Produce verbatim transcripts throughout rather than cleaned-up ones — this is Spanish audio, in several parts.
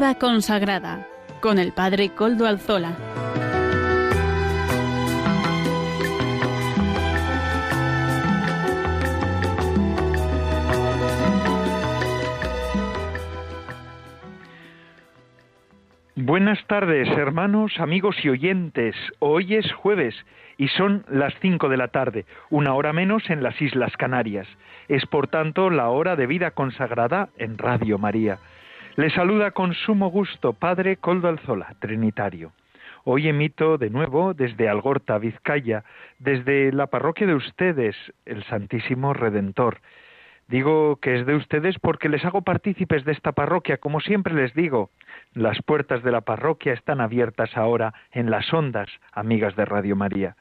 Vida Consagrada, con el padre Koldo Alzola. Buenas tardes, hermanos, amigos y oyentes. Hoy es jueves y son las cinco de la tarde, una hora menos en las Islas Canarias. Es, por tanto, la hora de Vida Consagrada en Radio María. Les saluda con sumo gusto padre Koldo Alzola, trinitario. Hoy emito de nuevo desde Algorta, Vizcaya, desde la parroquia de ustedes, el Santísimo Redentor. Digo que es de ustedes porque les hago partícipes de esta parroquia, como siempre les digo. Las puertas de la parroquia están abiertas ahora en las ondas, amigas de Radio María.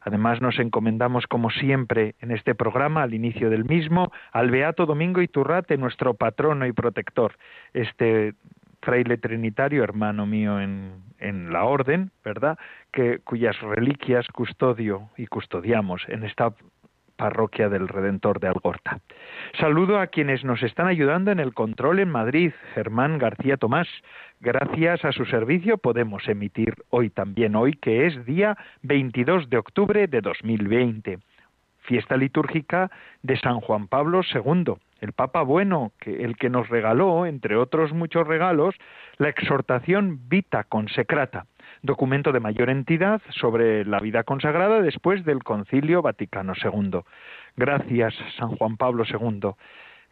Además, nos encomendamos, como siempre, en este programa, al inicio del mismo, al beato Domingo Iturrate, nuestro patrono y protector. Este fraile trinitario, hermano mío en, en la orden, ¿verdad?, que, cuyas reliquias custodio y custodiamos en esta parroquia del Redentor de Algorta. Saludo a quienes nos están ayudando en el control en Madrid, Germán García Tomás. Gracias a su servicio podemos emitir hoy también, hoy que es día veintidós de octubre de dos mil veinte, fiesta litúrgica de San Juan Pablo segundo, el Papa Bueno, que, el que nos regaló, entre otros muchos regalos, la exhortación Vita Consecrata, documento de mayor entidad sobre la vida consagrada después del Concilio Vaticano segundo. Gracias, San Juan Pablo segundo.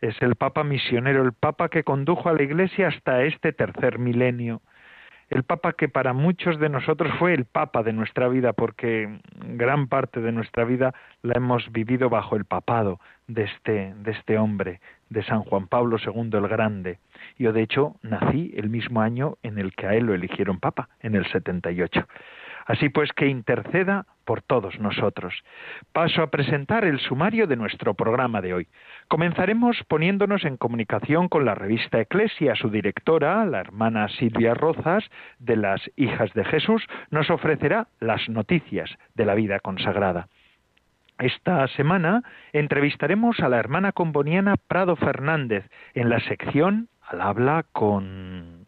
Es el Papa misionero, el Papa que condujo a la Iglesia hasta este tercer milenio. El Papa que para muchos de nosotros fue el Papa de nuestra vida, porque gran parte de nuestra vida la hemos vivido bajo el papado de este, de este hombre, de San Juan Pablo segundo el Grande. Yo, de hecho, nací el mismo año en el que a él lo eligieron Papa, en el setenta y ocho. Así pues, que interceda por todos nosotros. Paso a presentar el sumario de nuestro programa de hoy. Comenzaremos poniéndonos en comunicación con la revista Ecclesia. Su directora, la hermana Silvia Rozas, de las Hijas de Jesús, nos ofrecerá las noticias de la vida consagrada. Esta semana entrevistaremos a la hermana comboniana Prado Fernández en la sección Al Habla con...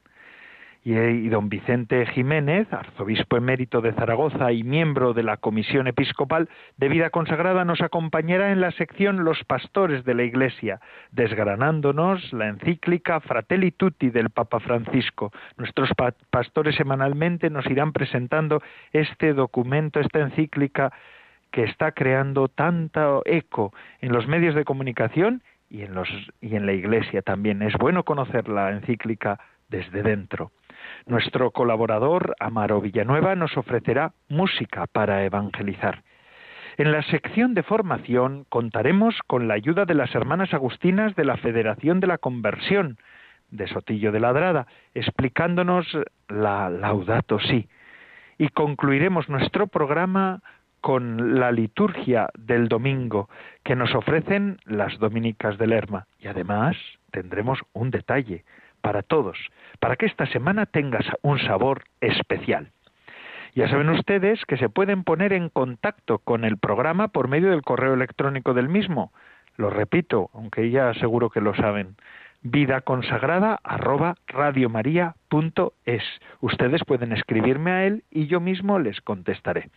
y don Vicente Jiménez, arzobispo emérito de Zaragoza y miembro de la Comisión Episcopal de Vida Consagrada, nos acompañará en la sección Los Pastores de la Iglesia, desgranándonos la encíclica Fratelli Tutti del Papa Francisco. Nuestros pa- pastores semanalmente nos irán presentando este documento, esta encíclica que está creando tanto eco en los medios de comunicación y en, los, y en la Iglesia también. Es bueno conocer la encíclica desde dentro. Nuestro colaborador, Amaro Villanueva, nos ofrecerá música para evangelizar. En la sección de formación contaremos con la ayuda de las hermanas agustinas de la Federación de la Conversión de Sotillo de la Adrada, explicándonos la Laudato Si. Y concluiremos nuestro programa con la liturgia del domingo que nos ofrecen las Dominicas de Lerma. Y además tendremos un detalle para todos, para que esta semana tengas un sabor especial. Ya saben ustedes que se pueden poner en contacto con el programa por medio del correo electrónico del mismo. Lo repito, aunque ya seguro que lo saben, vida consagrada arroba radiomaria punto es. Ustedes pueden escribirme a él y yo mismo les contestaré.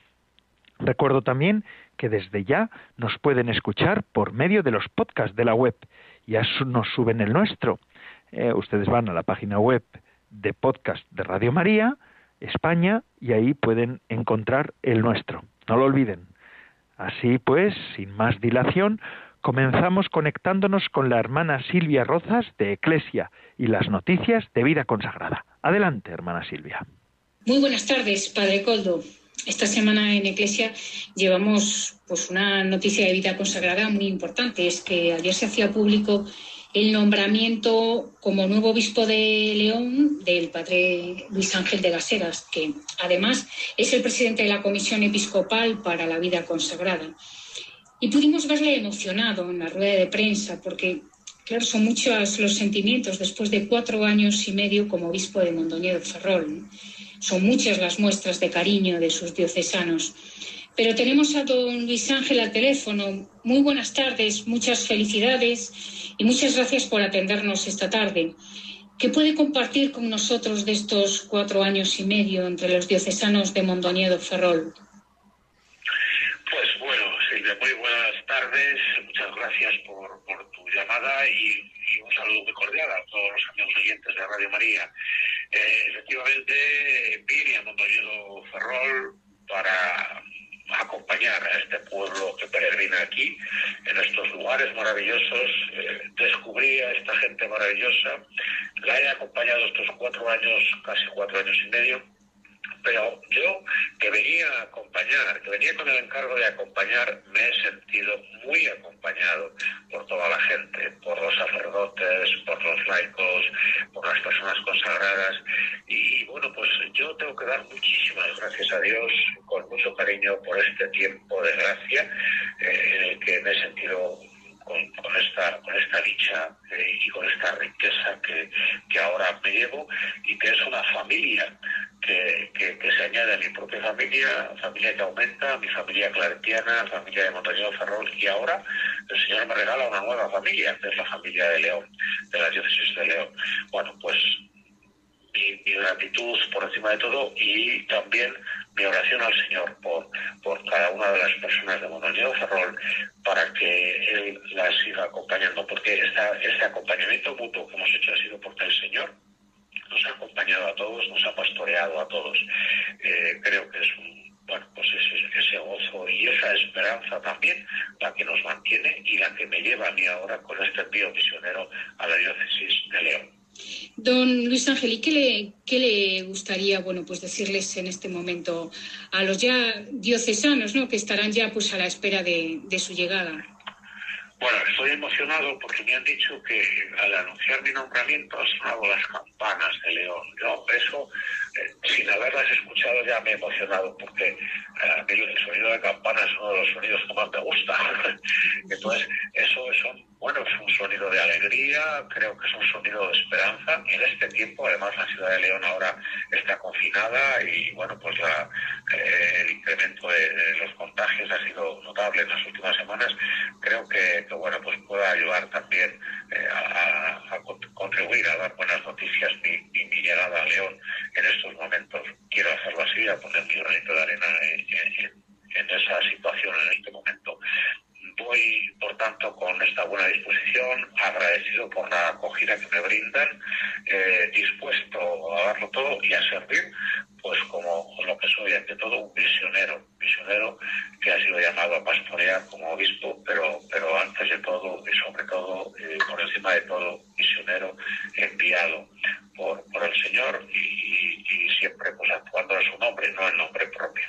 Recuerdo también que desde ya nos pueden escuchar por medio de los podcasts de la web. Ya nos suben el nuestro. Eh, ustedes van a la página web de podcast de Radio María España y ahí pueden encontrar el nuestro. No lo olviden. Así pues, sin más dilación, comenzamos conectándonos con la hermana Silvia Rozas de Ecclesia y las noticias de vida consagrada. Adelante, hermana Silvia. Muy buenas tardes, padre Koldo. Esta semana en Ecclesia llevamos pues una noticia de vida consagrada muy importante. Es que ayer se hacía público el nombramiento como nuevo obispo de León del padre Luis Ángel de las Heras, que además es el presidente de la Comisión Episcopal para la Vida Consagrada. Y pudimos verle emocionado en la rueda de prensa, porque, claro, son muchos los sentimientos después de cuatro años y medio como obispo de Mondoñedo-Ferrol. Son muchas las muestras de cariño de sus diocesanos. Pero tenemos a don Luis Ángel al teléfono. Muy buenas tardes, muchas felicidades y muchas gracias por atendernos esta tarde. ¿Qué puede compartir con nosotros de estos cuatro años y medio entre los diocesanos de Mondoñedo-Ferrol? Pues bueno, Silvia, muy buenas tardes. Muchas gracias por, por tu llamada y, y un saludo muy cordial a todos los amigos oyentes de Radio María. Eh, efectivamente, vine a Mondoñedo-Ferrol para acompañar a este pueblo que peregrina aquí, en estos lugares maravillosos. Eh, descubrí a esta gente maravillosa, la he acompañado estos cuatro años, casi cuatro años y medio, pero yo, que venía a acompañar, que venía con el encargo de acompañar, me he sentido muy acompañado por toda la gente, por los sacerdotes, por los laicos, por las personas consagradas, y bueno, pues yo tengo que dar muchísimas gracias a Dios, con mucho cariño, por este tiempo de gracia eh, en el que me he sentido Con, con esta con esta dicha eh, y con esta riqueza que, que ahora me llevo, y que es una familia que, que, que se añade a mi propia familia, familia que aumenta, mi familia claretiana, familia de Mondoñedo-Ferrol, y ahora el Señor me regala una nueva familia, que es la familia de León, de la diócesis de León. Bueno, pues mi, mi gratitud por encima de todo, y también mi oración al Señor por, por cada una de las personas de Mondoñedo-Ferrol, para que Él las siga acompañando, porque esta, este acompañamiento mutuo que hemos hecho ha sido porque el Señor nos ha acompañado a todos, nos ha pastoreado a todos. Eh, creo que es un, bueno, pues ese, ese gozo y esa esperanza también la que nos mantiene y la que me lleva a mí ahora con este envío misionero a la diócesis de León. Don Luis Ángel, ¿y qué le, qué le gustaría, bueno, pues decirles en este momento a los ya diocesanos, ¿no?, que estarán ya pues a la espera de, de su llegada? Bueno, estoy emocionado porque me han dicho que al anunciar mi nombramiento han sonado las campanas de León. Yo eso, eh, sin haberlas escuchado, ya me he emocionado, porque eh, a mí el sonido de campanas es uno de los sonidos que más me gusta. Entonces, eso es un, bueno, es un sonido de alegría, creo que es un sonido de esperanza. En este tiempo, además, la ciudad de León ahora está confinada y, bueno, pues la, eh, el incremento de, de los contagios ha sido notable en las últimas semanas. Creo que, que bueno, pues pueda ayudar también eh, a, a, a contribuir a dar buenas noticias mi, mi, mi llegada a León en estos momentos. Quiero hacerlo así, a poner mi granito de arena en, en, en esa situación en este momento. Voy, por tanto, con esta buena disposición, agradecido por la acogida que me brindan, eh, dispuesto a darlo todo y a servir, pues como lo que soy, ante todo, un misionero, un misionero que ha sido llamado a pastorear como obispo, pero, pero antes de todo y sobre todo, eh, por encima de todo, misionero enviado por, por el Señor y, y siempre pues actuando en su nombre, no en nombre propio.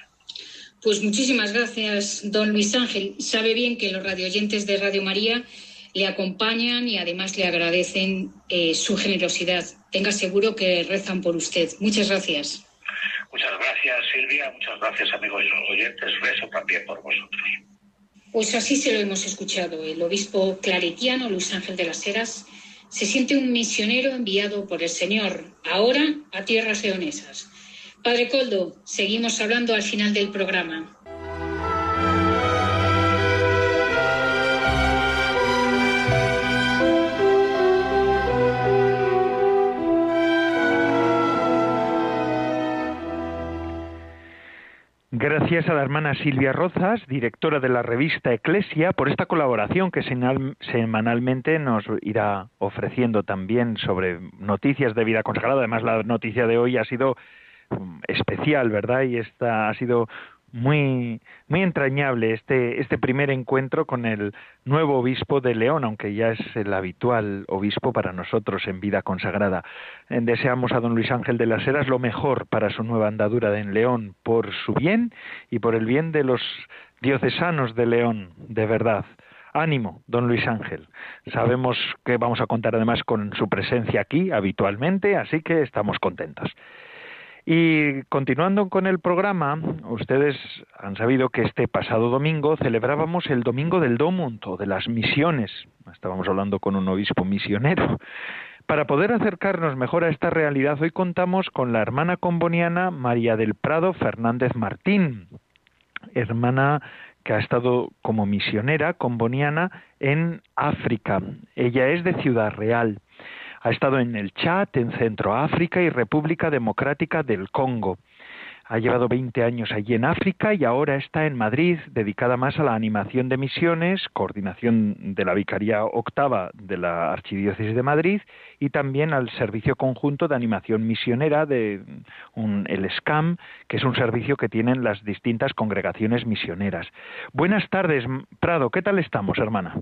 Pues muchísimas gracias, don Luis Ángel. Sabe bien que los radioyentes de Radio María le acompañan y además le agradecen eh, su generosidad. Tenga seguro que rezan por usted. Muchas gracias. Muchas gracias, Silvia. Muchas gracias, amigos oyentes. Rezo también por vosotros. Pues así se lo hemos escuchado. El obispo claretiano Luis Ángel de las Heras se siente un misionero enviado por el Señor, ahora a tierras leonesas. Padre Koldo, seguimos hablando al final del programa. Gracias a la hermana Silvia Rozas, directora de la revista Ecclesia, por esta colaboración que semanalmente nos irá ofreciendo también sobre noticias de vida consagrada. Además, la noticia de hoy ha sido especial, ¿verdad? Y esta ha sido muy muy entrañable este este primer encuentro con el nuevo obispo de León, aunque ya es el habitual obispo para nosotros en vida consagrada. Deseamos a don Luis Ángel de las Heras lo mejor para su nueva andadura en León, por su bien y por el bien de los diocesanos de León, de verdad. Ánimo, don Luis Ángel. Sabemos que vamos a contar además con su presencia aquí habitualmente, así que estamos contentos. Y continuando con el programa, ustedes han sabido que este pasado domingo celebrábamos el Domingo del Domum, o de las misiones. Estábamos hablando con un obispo misionero. Para poder acercarnos mejor a esta realidad, hoy contamos con la hermana comboniana María del Prado Fernández Martín, hermana que ha estado como misionera comboniana en África. Ella es de Ciudad Real. Ha estado en el Chad, en Centroáfrica y República Democrática del Congo. Ha llevado veinte años allí en África y ahora está en Madrid, dedicada más a la animación de misiones, coordinación de la Vicaría Octava de la Archidiócesis de Madrid y también al Servicio Conjunto de Animación Misionera, de un, el SCAM, que es un servicio que tienen las distintas congregaciones misioneras. Buenas tardes, Prado. ¿Qué tal estamos, hermana?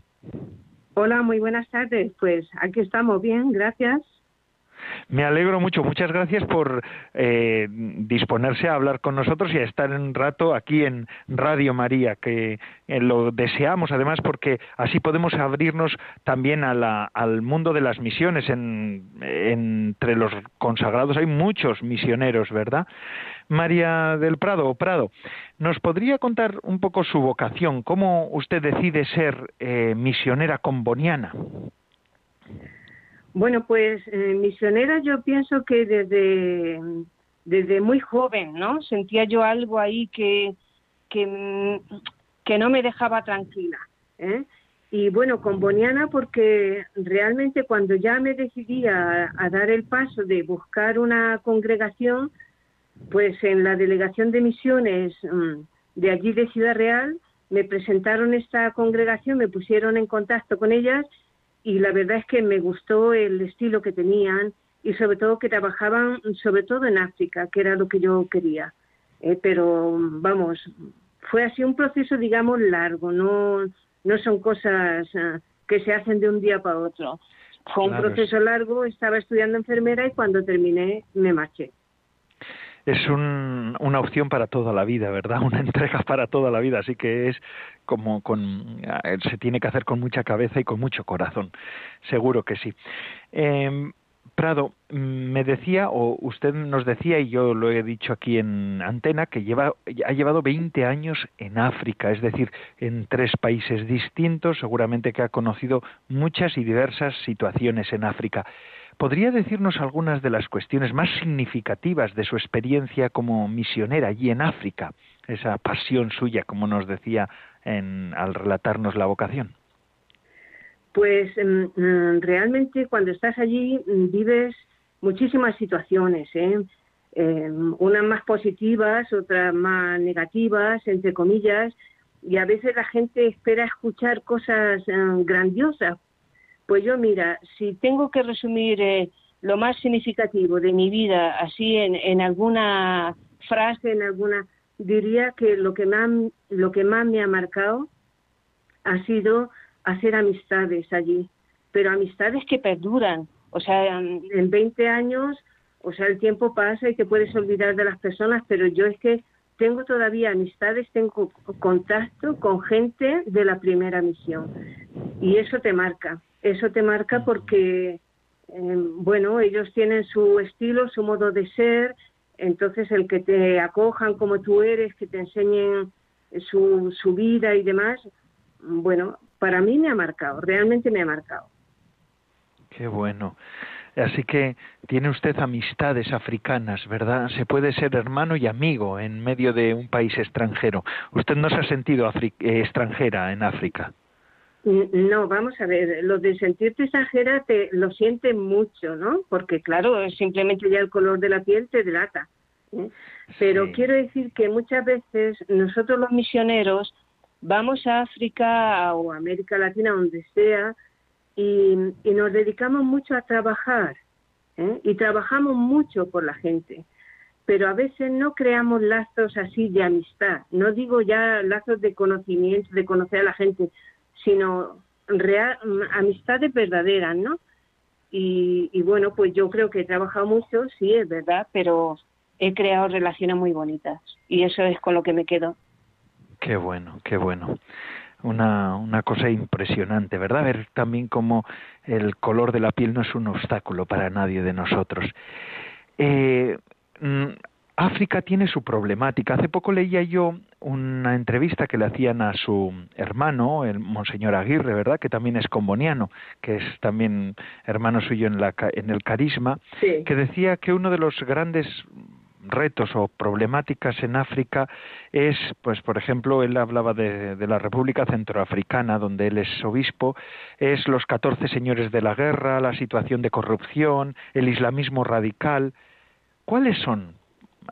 Hola, muy buenas tardes. Pues aquí estamos bien, gracias. Me alegro mucho. Muchas gracias por eh, disponerse a hablar con nosotros y a estar un rato aquí en Radio María, que eh, lo deseamos además porque así podemos abrirnos también a la, al mundo de las misiones. En, en, entre los consagrados hay muchos misioneros, ¿verdad? María del Prado, o Prado, ¿nos podría contar un poco su vocación? ¿Cómo usted decide ser eh, misionera comboniana? Bueno, pues eh, misionera yo pienso que desde, desde muy joven, ¿no? Sentía yo algo ahí que, que, que no me dejaba tranquila, ¿eh? Y bueno, comboniana porque realmente cuando ya me decidí a, a dar el paso de buscar una congregación, pues en la delegación de misiones de allí de Ciudad Real me presentaron esta congregación, me pusieron en contacto con ellas. Y la verdad es que me gustó el estilo que tenían y sobre todo que trabajaban, sobre todo en África, que era lo que yo quería. Eh, pero, vamos, fue así un proceso, digamos, largo. No, no son cosas eh, que se hacen de un día para otro. Fue un proceso largo, estaba estudiando enfermera y cuando terminé me marché. Es un, una opción para toda la vida, ¿verdad? Una entrega para toda la vida, así que es como con se tiene que hacer con mucha cabeza y con mucho corazón, seguro que sí. Eh, Prado, me decía, o usted nos decía, y yo lo he dicho aquí en antena, que lleva ha llevado veinte años en África, es decir, en tres países distintos, seguramente que ha conocido muchas y diversas situaciones en África. ¿Podría decirnos algunas de las cuestiones más significativas de su experiencia como misionera allí en África? Esa pasión suya, como nos decía en, al relatarnos la vocación. Pues realmente cuando estás allí vives muchísimas situaciones, ¿eh? Eh, unas más positivas, otras más negativas, entre comillas, y a veces la gente espera escuchar cosas eh, grandiosas. Pues yo, mira, si tengo que resumir eh, lo más significativo de mi vida, así en, en alguna frase, en alguna, diría que lo que más, lo que más me ha marcado ha sido hacer amistades allí, pero amistades que perduran. O sea, en veinte años, o sea, el tiempo pasa y te puedes olvidar de las personas, pero yo es que tengo todavía amistades, tengo contacto con gente de la primera misión y eso te marca. Eso te marca porque, eh, bueno, ellos tienen su estilo, su modo de ser, entonces el que te acojan como tú eres, que te enseñen su, su vida y demás, bueno, para mí me ha marcado, realmente me ha marcado. Qué bueno. Así que tiene usted amistades africanas, ¿verdad? Se puede ser hermano y amigo en medio de un país extranjero. ¿Usted no se ha sentido afri- eh, extranjera en África? No, vamos a ver, lo de sentirte extranjera te lo sientes mucho, ¿no? Porque claro, simplemente ya el color de la piel te delata, ¿eh? Pero sí. Quiero decir que muchas veces nosotros los misioneros vamos a África o América Latina, donde sea, y, y nos dedicamos mucho a trabajar, ¿eh? Y trabajamos mucho por la gente, pero a veces no creamos lazos así de amistad, no digo ya lazos de conocimiento, de conocer a la gente, sino real, amistades verdaderas, ¿no? Y, y bueno, pues yo creo que he trabajado mucho, sí, es verdad, pero he creado relaciones muy bonitas y eso es con lo que me quedo. Qué bueno, qué bueno. Una, una cosa impresionante, ¿verdad? Ver también cómo el color de la piel no es un obstáculo para nadie de nosotros. Eh, África tiene su problemática. Hace poco leía yo una entrevista que le hacían a su hermano, el Monseñor Aguirre, ¿verdad?, que también es comboniano, que es también hermano suyo en, la, en el Carisma, sí. Que decía que uno de los grandes retos o problemáticas en África es, pues por ejemplo, él hablaba de, de la República Centroafricana, donde él es obispo, es los catorce señores de la guerra, la situación de corrupción, el islamismo radical. ¿Cuáles son,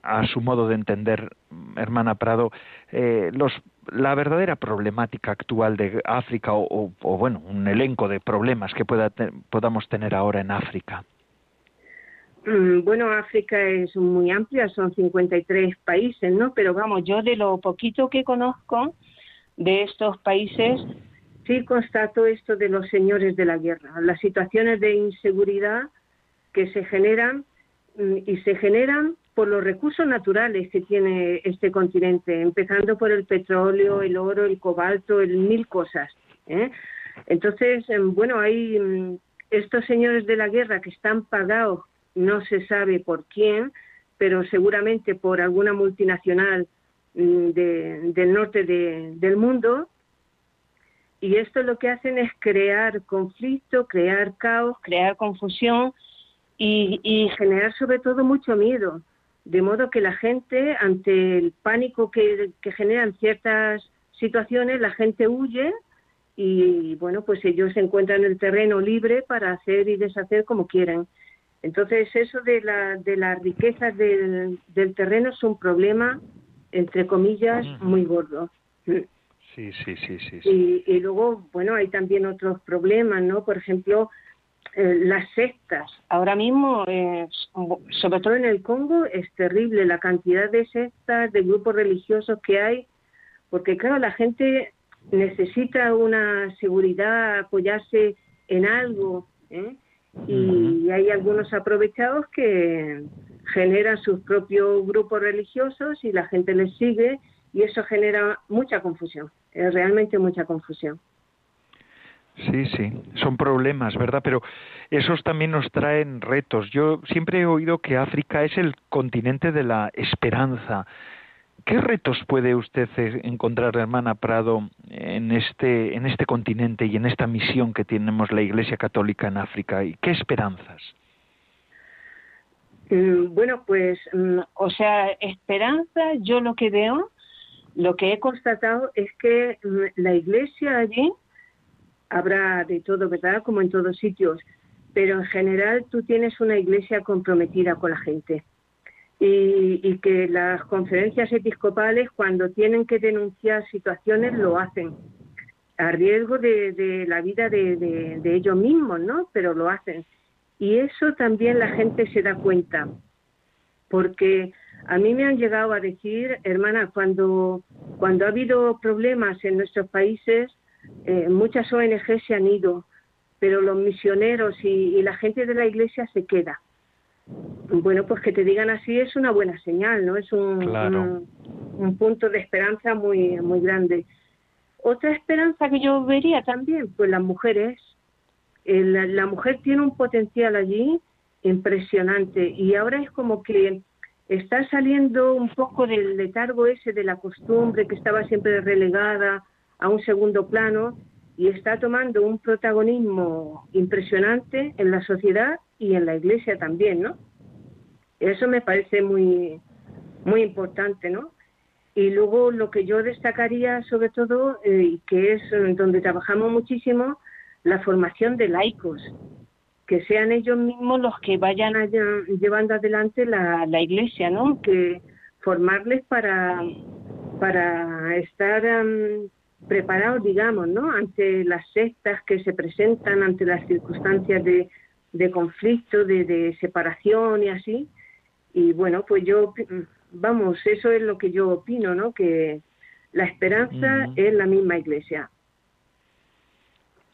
a su modo de entender, hermana Prado, eh, los, la verdadera problemática actual de África o, o, o bueno, un elenco de problemas que pueda te, podamos tener ahora en África? Bueno, África es muy amplia, son cincuenta y tres países, ¿no? Pero vamos, yo de lo poquito que conozco de estos países, sí constato esto de los señores de la guerra, las situaciones de inseguridad que se generan y se generan por los recursos naturales que tiene este continente, empezando por el petróleo, el oro, el cobalto, el mil cosas, ¿eh? Entonces, bueno, hay estos señores de la guerra que están pagados, no se sabe por quién, pero seguramente por alguna multinacional de, del norte de, del mundo. Y esto lo que hacen es crear conflicto, crear caos, crear confusión y, y generar sobre todo mucho miedo. De modo que la gente, ante el pánico que, que generan ciertas situaciones, la gente huye y, bueno, pues ellos encuentran el terreno libre para hacer y deshacer como quieran. Entonces, eso de la de las riquezas del, del terreno es un problema, entre comillas, muy gordo. Sí, sí, sí, sí. sí. Y, y luego, bueno, hay también otros problemas, ¿no? Por ejemplo, eh, las sectas. Ahora mismo, eh, sobre todo en el Congo, es terrible la cantidad de sectas, de grupos religiosos que hay, porque, claro, la gente necesita una seguridad, apoyarse en algo, ¿eh? Y hay algunos aprovechados que generan sus propios grupos religiosos y la gente les sigue y eso genera mucha confusión, realmente mucha confusión. Sí, sí, son problemas, ¿verdad? Pero esos también nos traen retos. Yo siempre he oído que África es el continente de la esperanza. ¿Qué retos puede usted encontrar, hermana Prado, en este en este continente y en esta misión que tenemos la Iglesia Católica en África? ¿Y qué esperanzas? Bueno, pues, o sea, esperanza, yo lo que veo, lo que he constatado es que la Iglesia allí habrá de todo, ¿verdad?, como en todos sitios, pero en general tú tienes una Iglesia comprometida con la gente. Y, y que las conferencias episcopales, cuando tienen que denunciar situaciones, lo hacen a riesgo de, de la vida de, de, de ellos mismos, ¿no? Pero lo hacen. Y eso también la gente se da cuenta. Porque a mí me han llegado a decir, hermana, cuando, cuando ha habido problemas en nuestros países, eh, muchas O N G se han ido, pero los misioneros y, y la gente de la Iglesia se queda. Bueno, pues que te digan así es una buena señal, ¿no? Es un, claro. un, un punto de esperanza muy muy grande. Otra esperanza que yo vería también, pues las mujeres. La, la mujer tiene un potencial allí impresionante y ahora es como que está saliendo un poco del letargo ese de la costumbre que estaba siempre relegada a un segundo plano y está tomando un protagonismo impresionante en la sociedad y en la Iglesia también, ¿no? Eso me parece muy muy importante, ¿no? Y luego lo que yo destacaría sobre todo, eh, que es donde trabajamos muchísimo, la formación de laicos, que sean ellos mismos los que vayan allá, llevando adelante la, la Iglesia, ¿no? Que formarles para, para estar um, preparados, digamos, ¿no? Ante las sectas que se presentan, ante las circunstancias de de conflicto, de, de separación y así, y bueno, pues yo, vamos, eso es lo que yo opino, ¿no?, que la esperanza uh-huh. es la misma Iglesia.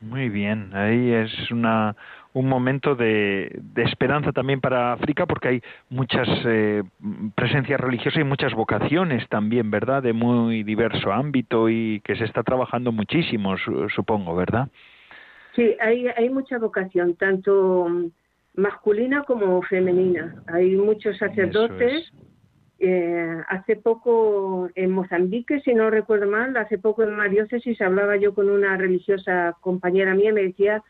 Muy bien, ahí es una un momento de, de esperanza también para África, porque hay muchas eh, presencias religiosas y muchas vocaciones también, ¿verdad?, de muy diverso ámbito y que se está trabajando muchísimo, supongo, ¿verdad? Sí, hay, hay mucha vocación, tanto masculina como femenina. Hay muchos sacerdotes. Eh, hace poco en Mozambique, si no recuerdo mal, hace poco en una diócesis hablaba yo con una religiosa compañera mía y me decía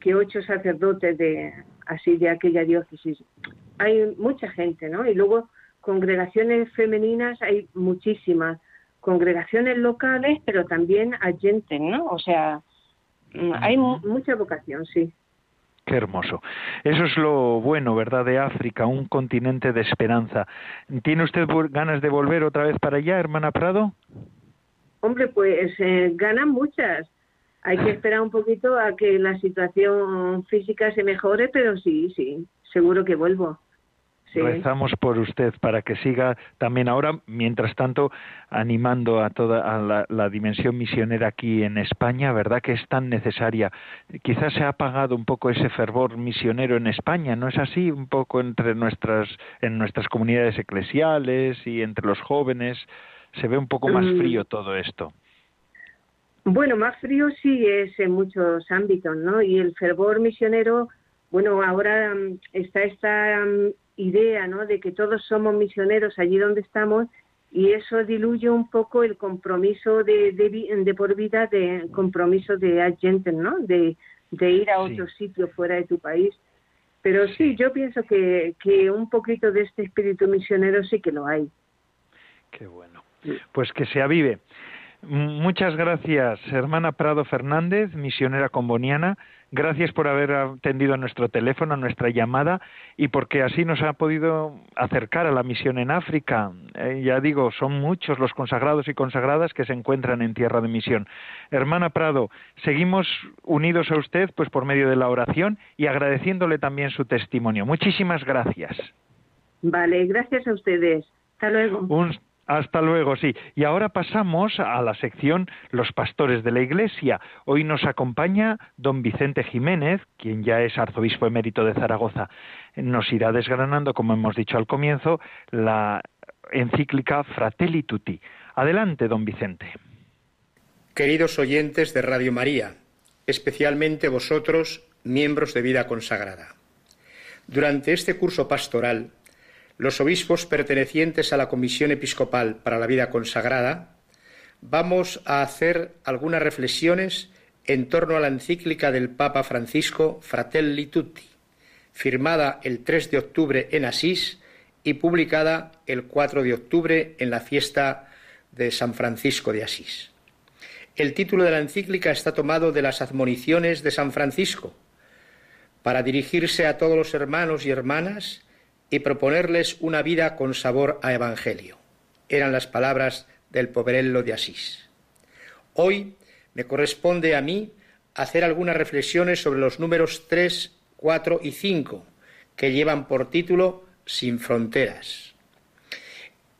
que ocho sacerdotes de así de aquella diócesis. Hay mucha gente, ¿no? Y luego, Congregaciones femeninas hay muchísimas, congregaciones locales, pero también adyentes, ¿no? O sea, hay uh-huh. mucha vocación, sí. Qué hermoso. Eso es lo bueno, ¿verdad?, de África, un continente de esperanza. ¿Tiene usted ganas de volver otra vez para allá, hermana Prado? Hombre, pues eh, ganan muchas. Hay que esperar un poquito a que la situación física se mejore, pero sí, sí, seguro que vuelvo. Sí. Rezamos por usted para que siga también ahora, mientras tanto, animando a toda a la, la dimensión misionera aquí en España, ¿verdad?, que es tan necesaria. Quizás se ha apagado un poco ese fervor misionero en España, ¿no es así? Un poco entre nuestras en nuestras comunidades eclesiales y entre los jóvenes se ve un poco más frío todo esto. Bueno, más frío sí es en muchos ámbitos, ¿no? Y el fervor misionero, bueno, ahora está esta idea, ¿no?, de que todos somos misioneros allí donde estamos, y eso diluye un poco el compromiso de, de, de por vida, de compromiso de adyentes, ¿no?, de, de ir a otro sí. sitio fuera de tu país. Pero sí, sí yo pienso que, que un poquito de este espíritu misionero sí que lo hay. Qué bueno. Sí. Pues que se avive. Muchas gracias, hermana Prado Fernández, misionera comboniana. Gracias por haber atendido a nuestro teléfono, a nuestra llamada, y porque así nos ha podido acercar a la misión en África. Eh, ya digo, son muchos los consagrados y consagradas que se encuentran en tierra de misión. Hermana Prado, seguimos unidos a usted pues por medio de la oración y agradeciéndole también su testimonio. Muchísimas gracias. Vale, gracias a ustedes. Hasta luego. Un... Hasta luego, sí. Y ahora pasamos a la sección Los Pastores de la Iglesia. Hoy nos acompaña don Vicente Jiménez, quien ya es arzobispo emérito de Zaragoza. Nos irá desgranando, como hemos dicho al comienzo, la encíclica Fratelli Tutti. Adelante, don Vicente. Queridos oyentes de Radio María, especialmente vosotros, miembros de Vida Consagrada. Durante este curso pastoral, los obispos pertenecientes a la Comisión Episcopal para la Vida Consagrada, vamos a hacer algunas reflexiones en torno a la encíclica del Papa Francisco Fratelli Tutti, firmada el tres de octubre en Asís y publicada el cuatro de octubre en la fiesta de San Francisco de Asís. El título de la encíclica está tomado de las admoniciones de San Francisco para dirigirse a todos los hermanos y hermanas y proponerles una vida con sabor a evangelio. Eran las palabras del poverello de Asís. Hoy me corresponde a mí hacer algunas reflexiones sobre los números tres, cuatro y cinco, que llevan por título Sin fronteras.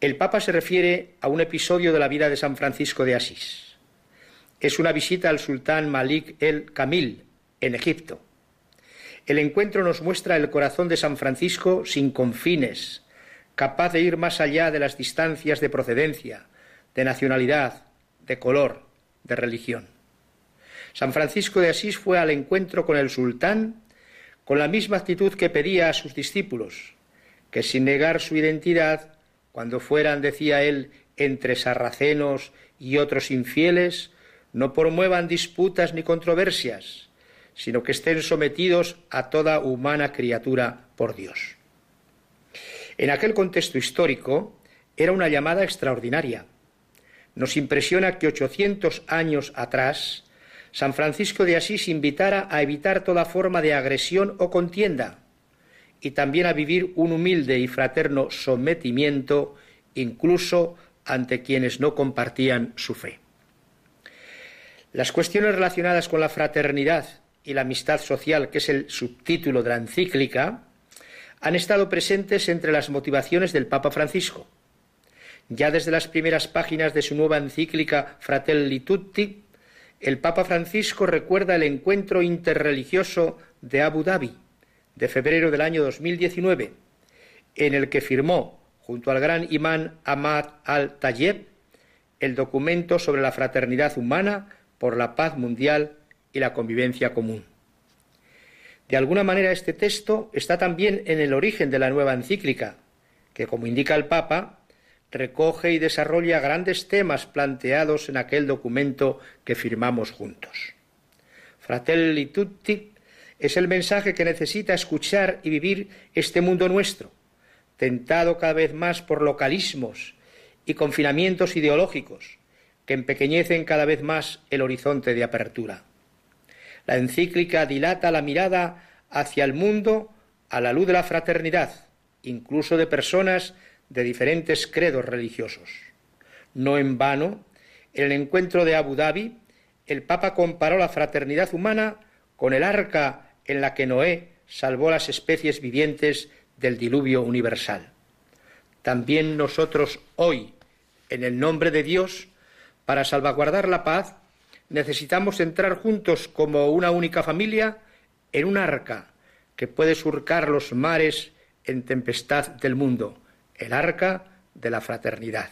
El Papa se refiere a un episodio de la vida de San Francisco de Asís. Es una visita al sultán Malik el Kamil, en Egipto. El encuentro nos muestra el corazón de San Francisco sin confines, capaz de ir más allá de las distancias de procedencia, de nacionalidad, de color, de religión. San Francisco de Asís fue al encuentro con el sultán con la misma actitud que pedía a sus discípulos, que sin negar su identidad, cuando fueran, decía él, entre sarracenos y otros infieles, no promuevan disputas ni controversias, sino que estén sometidos a toda humana criatura por Dios. En aquel contexto histórico, era una llamada extraordinaria. Nos impresiona que ochocientos años atrás, San Francisco de Asís invitara a evitar toda forma de agresión o contienda, y también a vivir un humilde y fraterno sometimiento, incluso ante quienes no compartían su fe. Las cuestiones relacionadas con la fraternidad y la amistad social, que es el subtítulo de la encíclica, han estado presentes entre las motivaciones del Papa Francisco. Ya desde las primeras páginas de su nueva encíclica Fratelli Tutti, el Papa Francisco recuerda el encuentro interreligioso de Abu Dhabi, de febrero del año dos mil diecinueve, en el que firmó, junto al gran imán Ahmad al-Tayeb, el documento sobre la fraternidad humana por la paz mundial y la convivencia común. De alguna manera este texto está también en el origen de la nueva encíclica, que, como indica el Papa, recoge y desarrolla grandes temas planteados en aquel documento que firmamos juntos. Fratelli Tutti es el mensaje que necesita escuchar y vivir este mundo nuestro, tentado cada vez más por localismos y confinamientos ideológicos que empequeñecen cada vez más el horizonte de apertura. La encíclica dilata la mirada hacia el mundo a la luz de la fraternidad, incluso de personas de diferentes credos religiosos. No en vano, en el encuentro de Abu Dhabi, el Papa comparó la fraternidad humana con el arca en la que Noé salvó las especies vivientes del diluvio universal. También nosotros hoy, en el nombre de Dios, para salvaguardar la paz, necesitamos entrar juntos como una única familia en un arca que puede surcar los mares en tempestad del mundo, el arca de la fraternidad.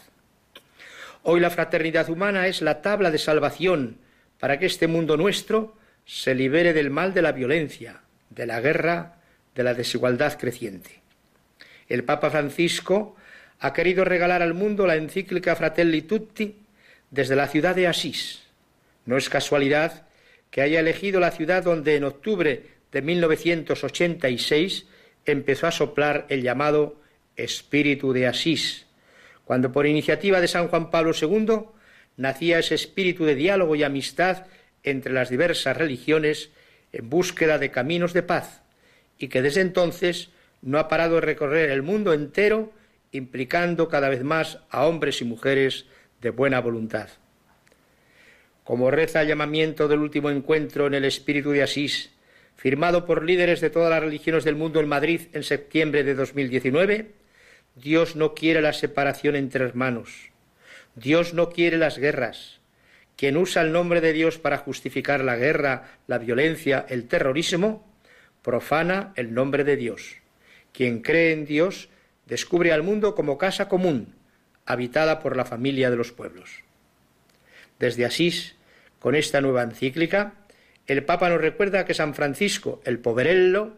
Hoy la fraternidad humana es la tabla de salvación para que este mundo nuestro se libere del mal de la violencia, de la guerra, de la desigualdad creciente. El Papa Francisco ha querido regalar al mundo la encíclica Fratelli Tutti desde la ciudad de Asís. No es casualidad que haya elegido la ciudad donde en octubre de mil novecientos ochenta y seis empezó a soplar el llamado Espíritu de Asís, cuando por iniciativa de San Juan Pablo segundo nacía ese espíritu de diálogo y amistad entre las diversas religiones en búsqueda de caminos de paz, y que desde entonces no ha parado de recorrer el mundo entero, implicando cada vez más a hombres y mujeres de buena voluntad. Como reza el llamamiento del último encuentro en el Espíritu de Asís, firmado por líderes de todas las religiones del mundo en Madrid en septiembre de dos mil diecinueve, Dios no quiere la separación entre hermanos. Dios no quiere las guerras. Quien usa el nombre de Dios para justificar la guerra, la violencia, el terrorismo, profana el nombre de Dios. Quien cree en Dios descubre al mundo como casa común, habitada por la familia de los pueblos. Desde Asís, con esta nueva encíclica, el Papa nos recuerda que San Francisco, el poverello,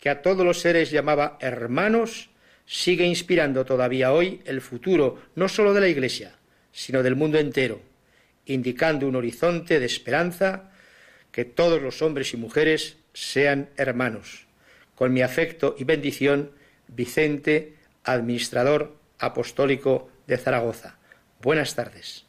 que a todos los seres llamaba hermanos, sigue inspirando todavía hoy el futuro, no solo de la Iglesia, sino del mundo entero, indicando un horizonte de esperanza, que todos los hombres y mujeres sean hermanos. Con mi afecto y bendición, Vicente, administrador apostólico de Zaragoza. Buenas tardes.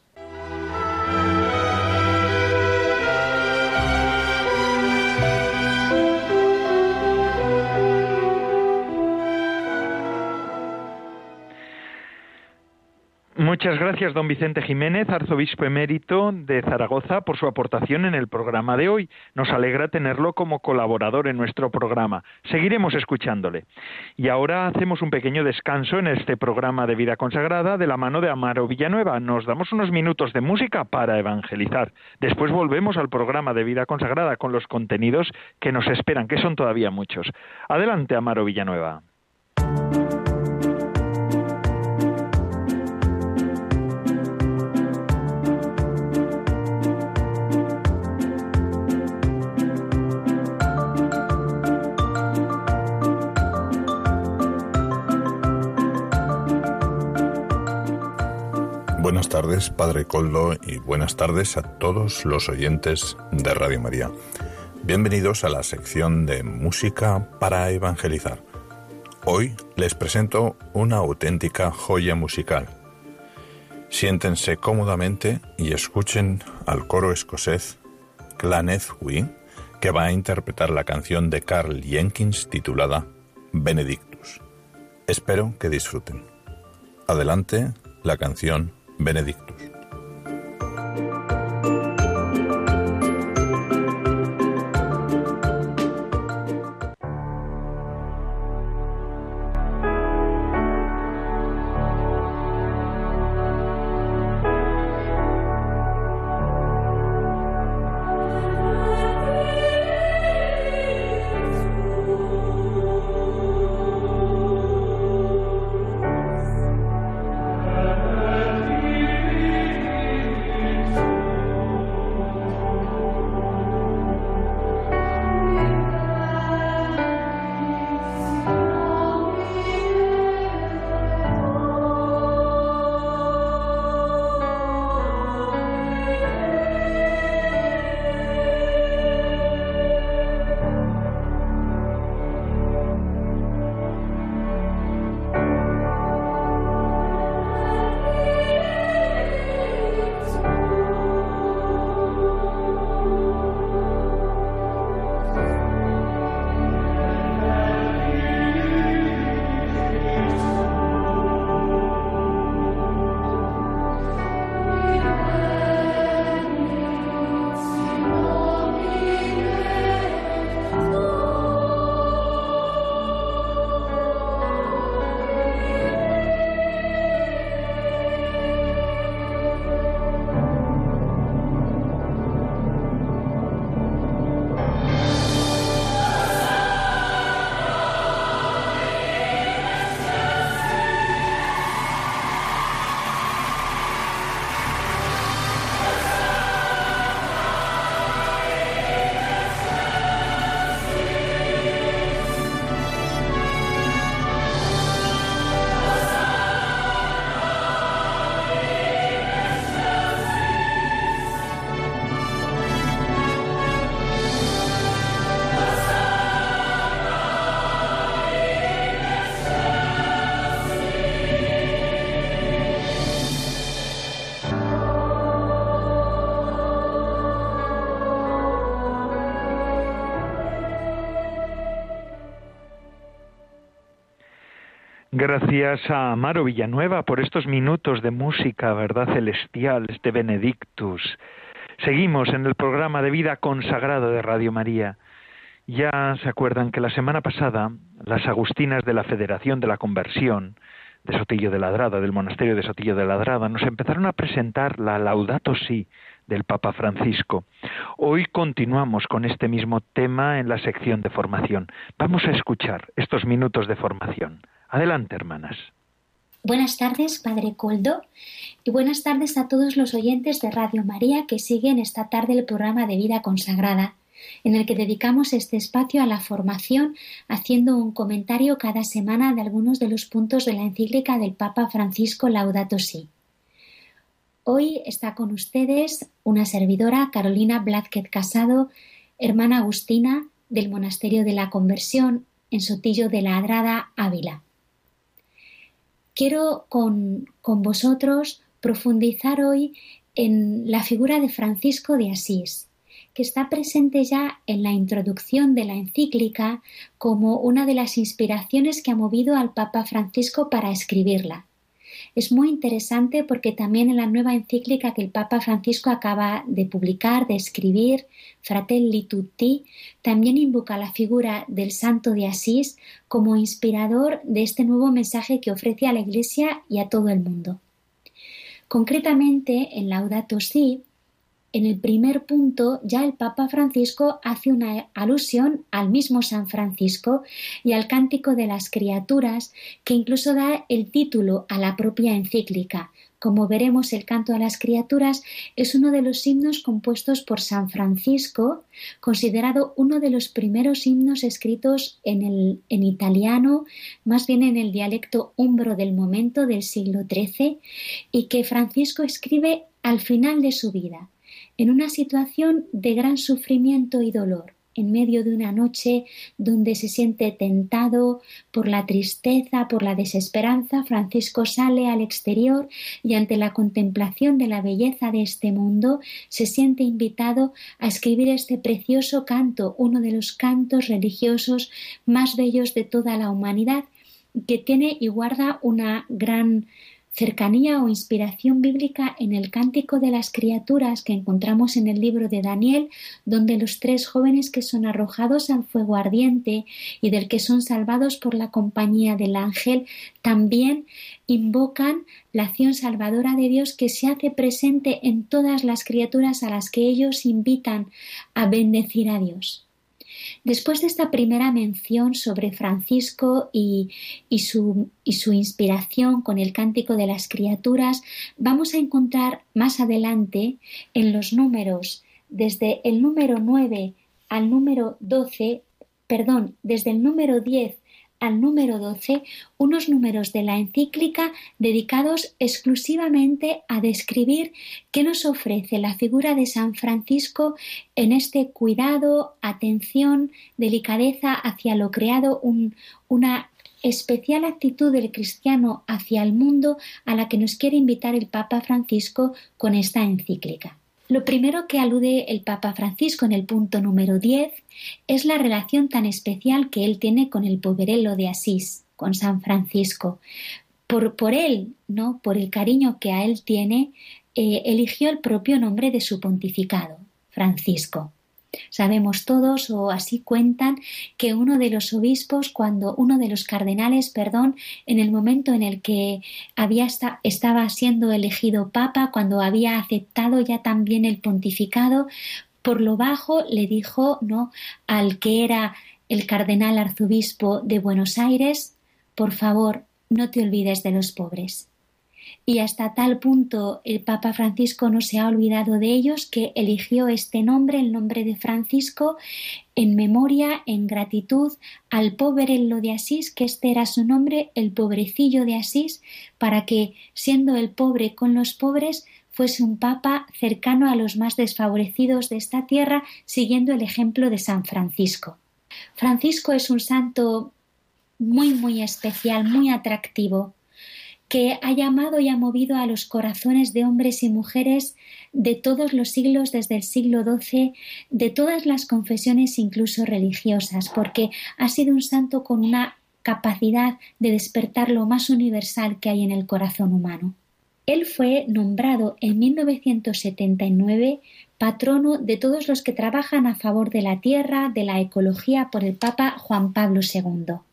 Muchas gracias, don Vicente Jiménez, arzobispo emérito de Zaragoza, por su aportación en el programa de hoy. Nos alegra tenerlo como colaborador en nuestro programa. Seguiremos escuchándole. Y ahora hacemos un pequeño descanso en este programa de Vida Consagrada de la mano de Amaro Villanueva. Nos damos unos minutos de música para evangelizar. Después volvemos al programa de Vida Consagrada con los contenidos que nos esperan, que son todavía muchos. Adelante, Amaro Villanueva. Buenas tardes, Padre Koldo, y buenas tardes a todos los oyentes de Radio María. Bienvenidos a la sección de Música para Evangelizar. Hoy les presento una auténtica joya musical. Siéntense cómodamente y escuchen al coro escocés Llanethwy, que va a interpretar la canción de Carl Jenkins titulada Benedictus. Espero que disfruten. Adelante la canción Benedictus. Thank you. Gracias a Amaro Villanueva por estos minutos de música, ¿verdad?, celestial, este Benedictus. Seguimos en el programa de Vida Consagrada de Radio María. Ya se acuerdan que la semana pasada las agustinas de la Federación de la Conversión de Sotillo de la Adrada, del monasterio de Sotillo de la Adrada, nos empezaron a presentar la Laudato Si del Papa Francisco. Hoy continuamos con este mismo tema en la sección de formación. Vamos a escuchar estos minutos de formación. Adelante, hermanas. Buenas tardes, Padre Koldo, y buenas tardes a todos los oyentes de Radio María que siguen esta tarde el programa de Vida Consagrada, en el que dedicamos este espacio a la formación, haciendo un comentario cada semana de algunos de los puntos de la encíclica del Papa Francisco Laudato Si. Hoy está con ustedes una servidora, Carolina Blázquez Casado, hermana agustina del Monasterio de la Conversión en Sotillo de la Adrada, Ávila. Quiero con, con vosotros profundizar hoy en la figura de Francisco de Asís, que está presente ya en la introducción de la encíclica como una de las inspiraciones que ha movido al Papa Francisco para escribirla. Es muy interesante porque también en la nueva encíclica que el Papa Francisco acaba de publicar, de escribir, Fratelli Tutti, también invoca la figura del santo de Asís como inspirador de este nuevo mensaje que ofrece a la Iglesia y a todo el mundo. Concretamente, en Laudato Si, en el primer punto, ya el Papa Francisco hace una alusión al mismo San Francisco y al Cántico de las Criaturas, que incluso da el título a la propia encíclica. Como veremos, el Canto a las Criaturas es uno de los himnos compuestos por San Francisco, considerado uno de los primeros himnos escritos en, el, en italiano, más bien en el dialecto umbro del momento del siglo trece, y que Francisco escribe al final de su vida, en una situación de gran sufrimiento y dolor, en medio de una noche donde se siente tentado por la tristeza, por la desesperanza. Francisco sale al exterior y ante la contemplación de la belleza de este mundo se siente invitado a escribir este precioso canto, uno de los cantos religiosos más bellos de toda la humanidad, que tiene y guarda una gran cercanía o inspiración bíblica en el Cántico de las Criaturas que encontramos en el libro de Daniel, donde los tres jóvenes que son arrojados al fuego ardiente y del que son salvados por la compañía del ángel, también invocan la acción salvadora de Dios que se hace presente en todas las criaturas a las que ellos invitan a bendecir a Dios. Después de esta primera mención sobre Francisco y, y, su, y su inspiración con el Cántico de las Criaturas, vamos a encontrar más adelante en los números, desde el número nueve al número doce, perdón, desde el número diez al número doce, unos números de la encíclica dedicados exclusivamente a describir qué nos ofrece la figura de San Francisco en este cuidado, atención, delicadeza hacia lo creado, un, una especial actitud del cristiano hacia el mundo a la que nos quiere invitar el Papa Francisco con esta encíclica. Lo primero que alude el Papa Francisco en el punto número diez es la relación tan especial que él tiene con el poverello de Asís, con San Francisco. Por, por él, ¿no?, por el cariño que a él tiene, eh, eligió el propio nombre de su pontificado, Francisco. Sabemos todos, o así cuentan, que uno de los obispos, cuando uno de los cardenales, perdón, en el momento en el que había esta, estaba siendo elegido papa, cuando había aceptado ya también el pontificado, por lo bajo le dijo, ¿no?, al que era el cardenal arzobispo de Buenos Aires: por favor, no te olvides de los pobres. Y hasta tal punto el Papa Francisco no se ha olvidado de ellos que eligió este nombre, el nombre de Francisco, en memoria, en gratitud al poverello de Asís, que este era su nombre, el pobrecillo de Asís, para que, siendo el pobre con los pobres, fuese un papa cercano a los más desfavorecidos de esta tierra, siguiendo el ejemplo de San Francisco. Francisco es un santo muy, muy especial, muy atractivo, que ha llamado y ha movido a los corazones de hombres y mujeres de todos los siglos, desde el siglo doce, de todas las confesiones, incluso religiosas, porque ha sido un santo con una capacidad de despertar lo más universal que hay en el corazón humano. Él fue nombrado en mil novecientos setenta y nueve patrono de todos los que trabajan a favor de la tierra, de la ecología, por el Papa Juan Pablo segundo.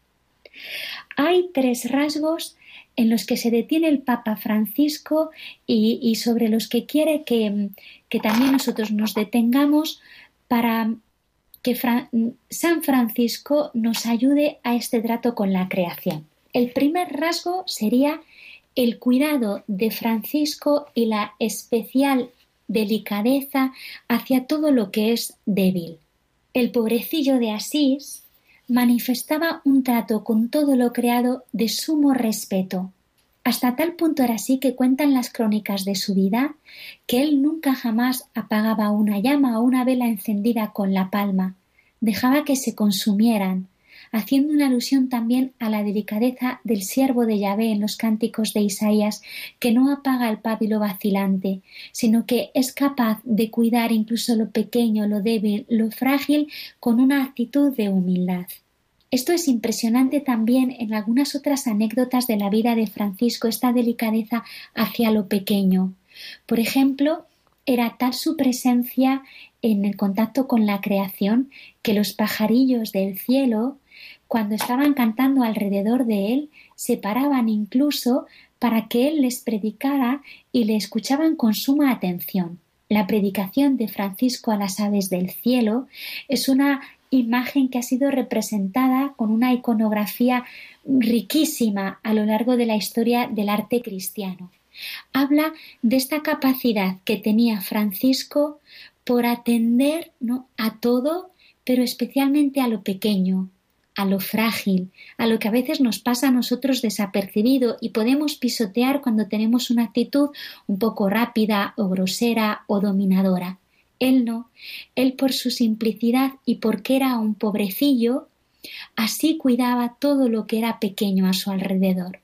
Hay tres rasgos en los que se detiene el Papa Francisco y, y sobre los que quiere que, que también nosotros nos detengamos para que Fra- San Francisco nos ayude a este trato con la creación. El primer rasgo sería el cuidado de Francisco y la especial delicadeza hacia todo lo que es débil. El pobrecillo de Asís manifestaba un trato con todo lo creado de sumo respeto. Hasta tal punto era así que cuentan las crónicas de su vida que él nunca jamás apagaba una llama o una vela encendida con la palma. Dejaba que se consumieran, haciendo una alusión también a la delicadeza del siervo de Yahvé en los cánticos de Isaías, que no apaga el pábilo vacilante, sino que es capaz de cuidar incluso lo pequeño, lo débil, lo frágil, con una actitud de humildad. Esto es impresionante también en algunas otras anécdotas de la vida de Francisco, esta delicadeza hacia lo pequeño. Por ejemplo, era tal su presencia en el contacto con la creación que los pajarillos del cielo, cuando estaban cantando alrededor de él, se paraban incluso para que él les predicara y le escuchaban con suma atención. La predicación de Francisco a las aves del cielo es una imagen que ha sido representada con una iconografía riquísima a lo largo de la historia del arte cristiano. Habla de esta capacidad que tenía Francisco por atender, ¿no?, a todo, pero especialmente a lo pequeño, a lo frágil, a lo que a veces nos pasa a nosotros desapercibido y podemos pisotear cuando tenemos una actitud un poco rápida o grosera o dominadora. Él no, él por su simplicidad y porque era un pobrecillo, así cuidaba todo lo que era pequeño a su alrededor,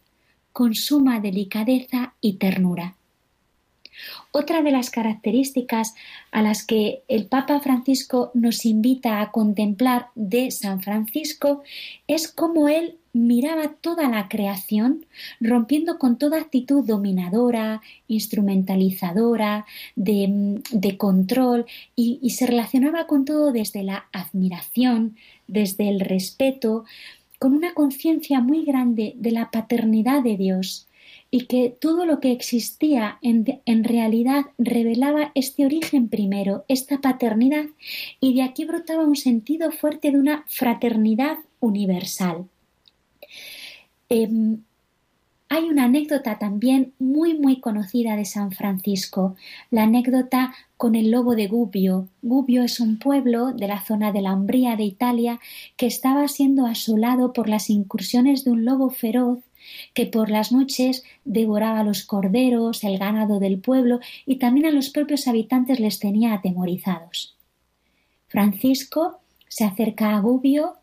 con suma delicadeza y ternura. Otra de las características a las que el Papa Francisco nos invita a contemplar de San Francisco es cómo él miraba toda la creación, rompiendo con toda actitud dominadora, instrumentalizadora, de, de control, y, y se relacionaba con todo desde la admiración, desde el respeto, con una conciencia muy grande de la paternidad de Dios, y que todo lo que existía en, en realidad revelaba este origen primero, esta paternidad, y de aquí brotaba un sentido fuerte de una fraternidad universal. Eh, hay una anécdota también muy muy conocida de San Francisco, la anécdota con el lobo de Gubbio. Gubbio es un pueblo de la zona de la Umbría de Italia que estaba siendo asolado por las incursiones de un lobo feroz que por las noches devoraba a los corderos, el ganado del pueblo y también a los propios habitantes les tenía atemorizados. Francisco se acerca a Gubbio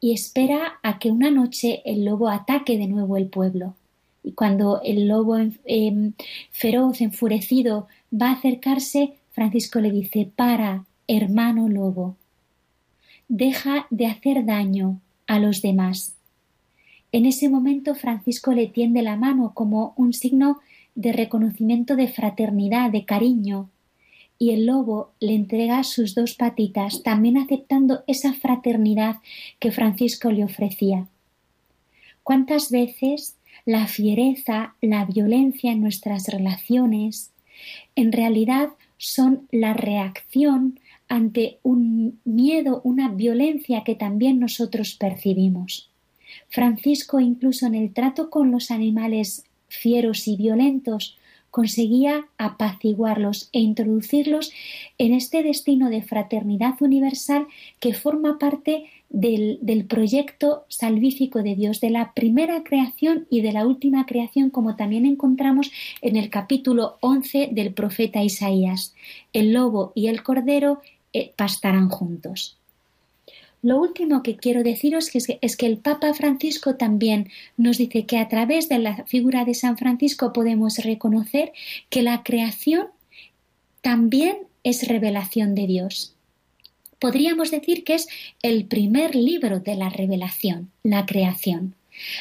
y espera a que una noche el lobo ataque de nuevo el pueblo. Y cuando el lobo eh, feroz, enfurecido, va a acercarse, Francisco le dice: «Para, hermano lobo, deja de hacer daño a los demás». En ese momento Francisco le tiende la mano como un signo de reconocimiento, de fraternidad, de cariño, y el lobo le entrega sus dos patitas, también aceptando esa fraternidad que Francisco le ofrecía. ¿Cuántas veces la fiereza, la violencia en nuestras relaciones, en realidad son la reacción ante un miedo, una violencia que también nosotros percibimos? Francisco, incluso en el trato con los animales fieros y violentos, conseguía apaciguarlos e introducirlos en este destino de fraternidad universal que forma parte del, del proyecto salvífico de Dios, de la primera creación y de la última creación, como también encontramos en el capítulo once del profeta Isaías. El lobo y el cordero eh, pastarán juntos. Lo último que quiero deciros es que el Papa Francisco también nos dice que a través de la figura de San Francisco podemos reconocer que la creación también es revelación de Dios. podríamos decir que es el primer libro de la revelación, la creación.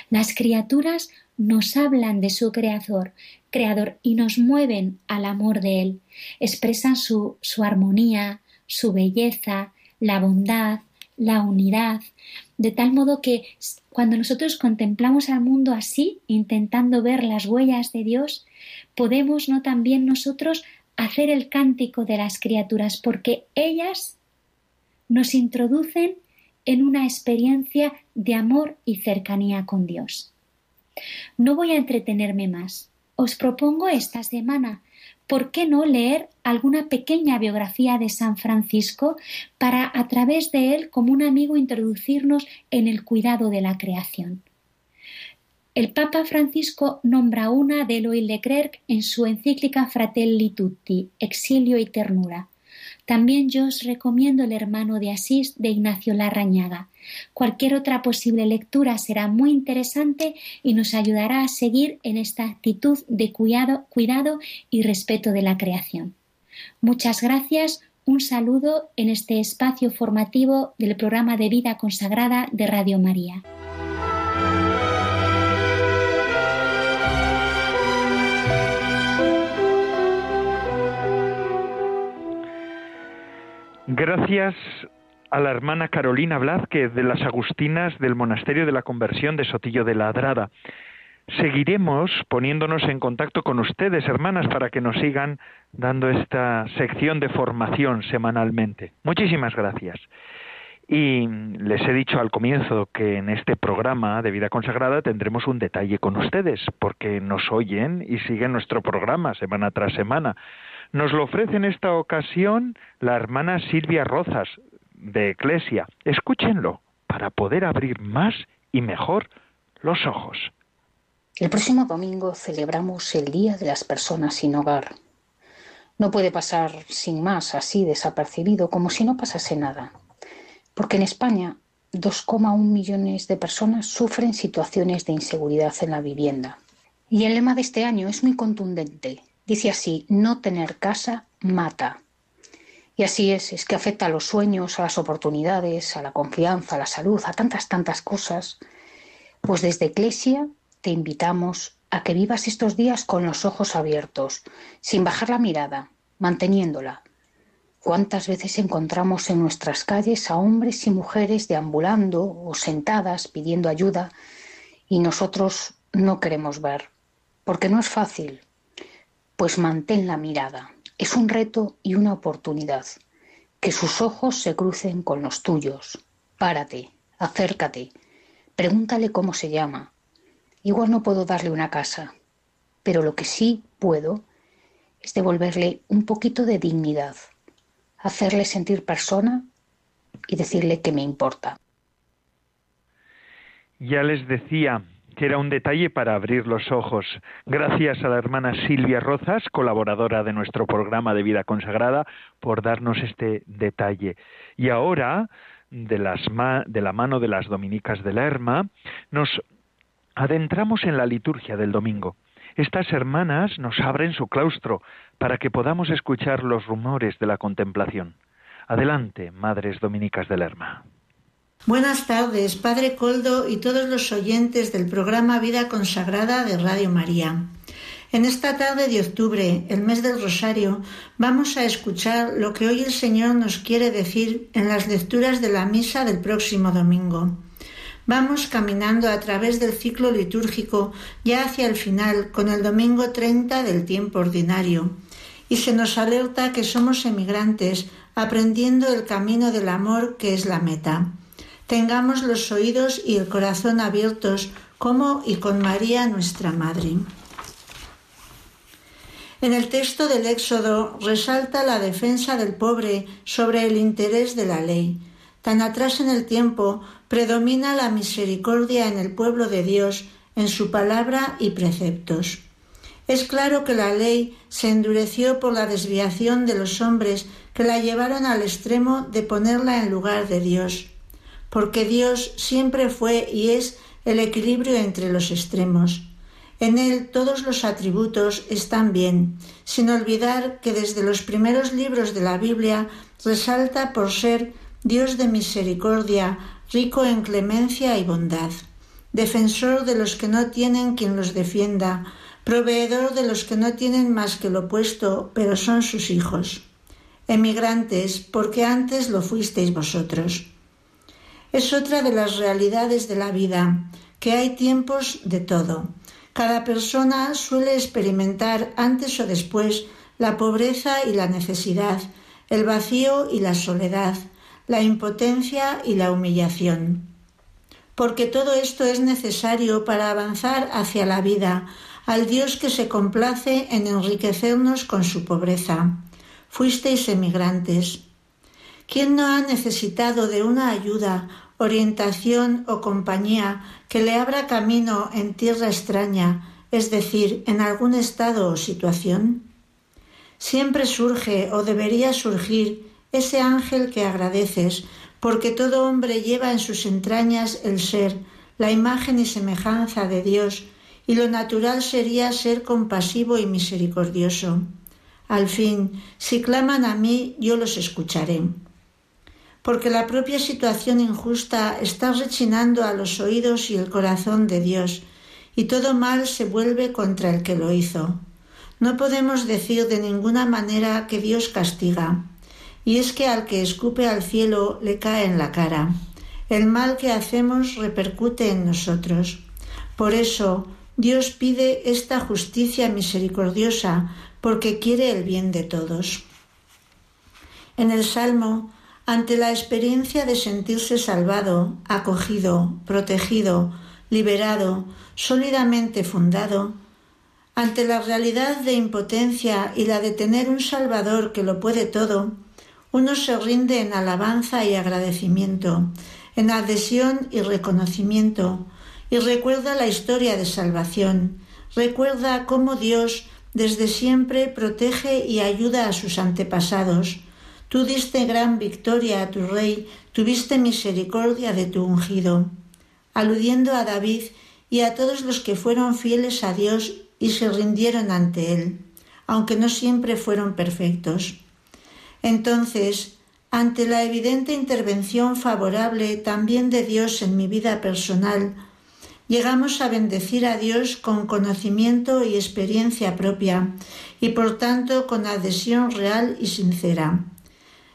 Las criaturas nos hablan de su creador, creador y nos mueven al amor de él. Expresan su, su armonía, su belleza, la bondad, la unidad, de tal modo que cuando nosotros contemplamos al mundo así, intentando ver las huellas de Dios, podemos no también nosotros hacer el cántico de las criaturas, porque ellas nos introducen en una experiencia de amor y cercanía con Dios. No voy a entretenerme más. Os propongo esta semana, ¿por qué no leer alguna pequeña biografía de San Francisco para, a través de él, como un amigo, introducirnos en el cuidado de la creación? El Papa Francisco nombra una de Loïc Leclerc en su encíclica Fratelli Tutti, Exilio y Ternura. También yo os recomiendo El hermano de Asís de Ignacio Larrañaga. Cualquier otra posible lectura será muy interesante y nos ayudará a seguir en esta actitud de cuidado, cuidado y respeto de la creación. Muchas gracias, un saludo en este espacio formativo del programa de Vida Consagrada de Radio María. Gracias a la hermana Carolina Blázquez de las Agustinas del Monasterio de la Conversión de Sotillo de la Adrada. Seguiremos poniéndonos en contacto con ustedes, hermanas, para que nos sigan dando esta sección de formación semanalmente. Muchísimas gracias. Y les he dicho al comienzo que en este programa de Vida Consagrada tendremos un detalle con ustedes, porque nos oyen y siguen nuestro programa semana tras semana. Nos lo ofrece en esta ocasión la hermana Silvia Rozas, de Ecclesia. Escúchenlo, para poder abrir más y mejor los ojos. El próximo domingo celebramos el Día de las Personas Sin Hogar. No puede pasar sin más, así desapercibido, como si no pasase nada. Porque en España, dos coma uno millones de personas sufren situaciones de inseguridad en la vivienda. Y el lema de este año es muy contundente. Dice así: no tener casa mata. Y así es, es que afecta a los sueños, a las oportunidades, a la confianza, a la salud, a tantas, tantas cosas. Pues desde Ecclesia te invitamos a que vivas estos días con los ojos abiertos, sin bajar la mirada, manteniéndola. ¿Cuántas veces encontramos en nuestras calles a hombres y mujeres deambulando o sentadas pidiendo ayuda y nosotros no queremos ver? Porque no es fácil. Pues mantén la mirada. Es un reto y una oportunidad. Que sus ojos se crucen con los tuyos. Párate, acércate, pregúntale cómo se llama. Igual no puedo darle una casa, pero lo que sí puedo es devolverle un poquito de dignidad. Hacerle sentir persona y decirle que me importa. Ya les decía que era un detalle para abrir los ojos. Gracias a la hermana Silvia Rozas, colaboradora de nuestro programa de Vida Consagrada, por darnos este detalle. Y ahora, de, las ma- de la mano de las Dominicas de Lerma, nos adentramos en la liturgia del domingo. Estas hermanas nos abren su claustro para que podamos escuchar los rumores de la contemplación. Adelante, madres dominicas de Lerma. Buenas tardes, padre Koldo y todos los oyentes del programa Vida Consagrada de Radio María. En esta tarde de octubre, el mes del Rosario, vamos a escuchar lo que hoy el Señor nos quiere decir en las lecturas de la misa del próximo domingo. Vamos caminando a través del ciclo litúrgico ya hacia el final, con el domingo treinta del tiempo ordinario. Y se nos alerta que somos emigrantes, aprendiendo el camino del amor, que es la meta. Tengamos los oídos y el corazón abiertos, como y con María nuestra Madre. En el texto del Éxodo resalta la defensa del pobre sobre el interés de la ley. Tan atrás en el tiempo predomina la misericordia en el pueblo de Dios, en su palabra y preceptos. Es claro que la ley se endureció por la desviación de los hombres, que la llevaron al extremo de ponerla en lugar de Dios, porque Dios siempre fue y es el equilibrio entre los extremos. En él todos los atributos están bien, sin olvidar que desde los primeros libros de la Biblia resalta por ser Dios de misericordia, rico en clemencia y bondad, defensor de los que no tienen quien los defienda, proveedor de los que no tienen más que lo opuesto, pero son sus hijos, emigrantes, porque antes lo fuisteis vosotros. Es otra de las realidades de la vida, que hay tiempos de todo. Cada persona suele experimentar antes o después la pobreza y la necesidad, el vacío y la soledad, la impotencia y la humillación. Porque todo esto es necesario para avanzar hacia la vida, al Dios que se complace en enriquecernos con su pobreza. Fuisteis emigrantes. ¿Quién no ha necesitado de una ayuda, orientación o compañía que le abra camino en tierra extraña, es decir, en algún estado o situación? Siempre surge o debería surgir ese ángel que agradeces, porque todo hombre lleva en sus entrañas el ser, la imagen y semejanza de Dios, y lo natural sería ser compasivo y misericordioso. Al fin, si claman a mí, yo los escucharé. Porque la propia situación injusta está rechinando a los oídos y el corazón de Dios, y todo mal se vuelve contra el que lo hizo. No podemos decir de ninguna manera que Dios castiga. Y es que al que escupe al cielo le cae en la cara. El mal que hacemos repercute en nosotros. Por eso, Dios pide esta justicia misericordiosa, porque quiere el bien de todos. En el Salmo, ante la experiencia de sentirse salvado, acogido, protegido, liberado, sólidamente fundado, ante la realidad de impotencia y la de tener un Salvador que lo puede todo, uno se rinde en alabanza y agradecimiento, en adhesión y reconocimiento, y recuerda la historia de salvación, recuerda cómo Dios desde siempre protege y ayuda a sus antepasados. Tú diste gran victoria a tu rey, tuviste misericordia de tu ungido, aludiendo a David y a todos los que fueron fieles a Dios y se rindieron ante él, aunque no siempre fueron perfectos. Entonces, ante la evidente intervención favorable también de Dios en mi vida personal, llegamos a bendecir a Dios con conocimiento y experiencia propia, y por tanto con adhesión real y sincera.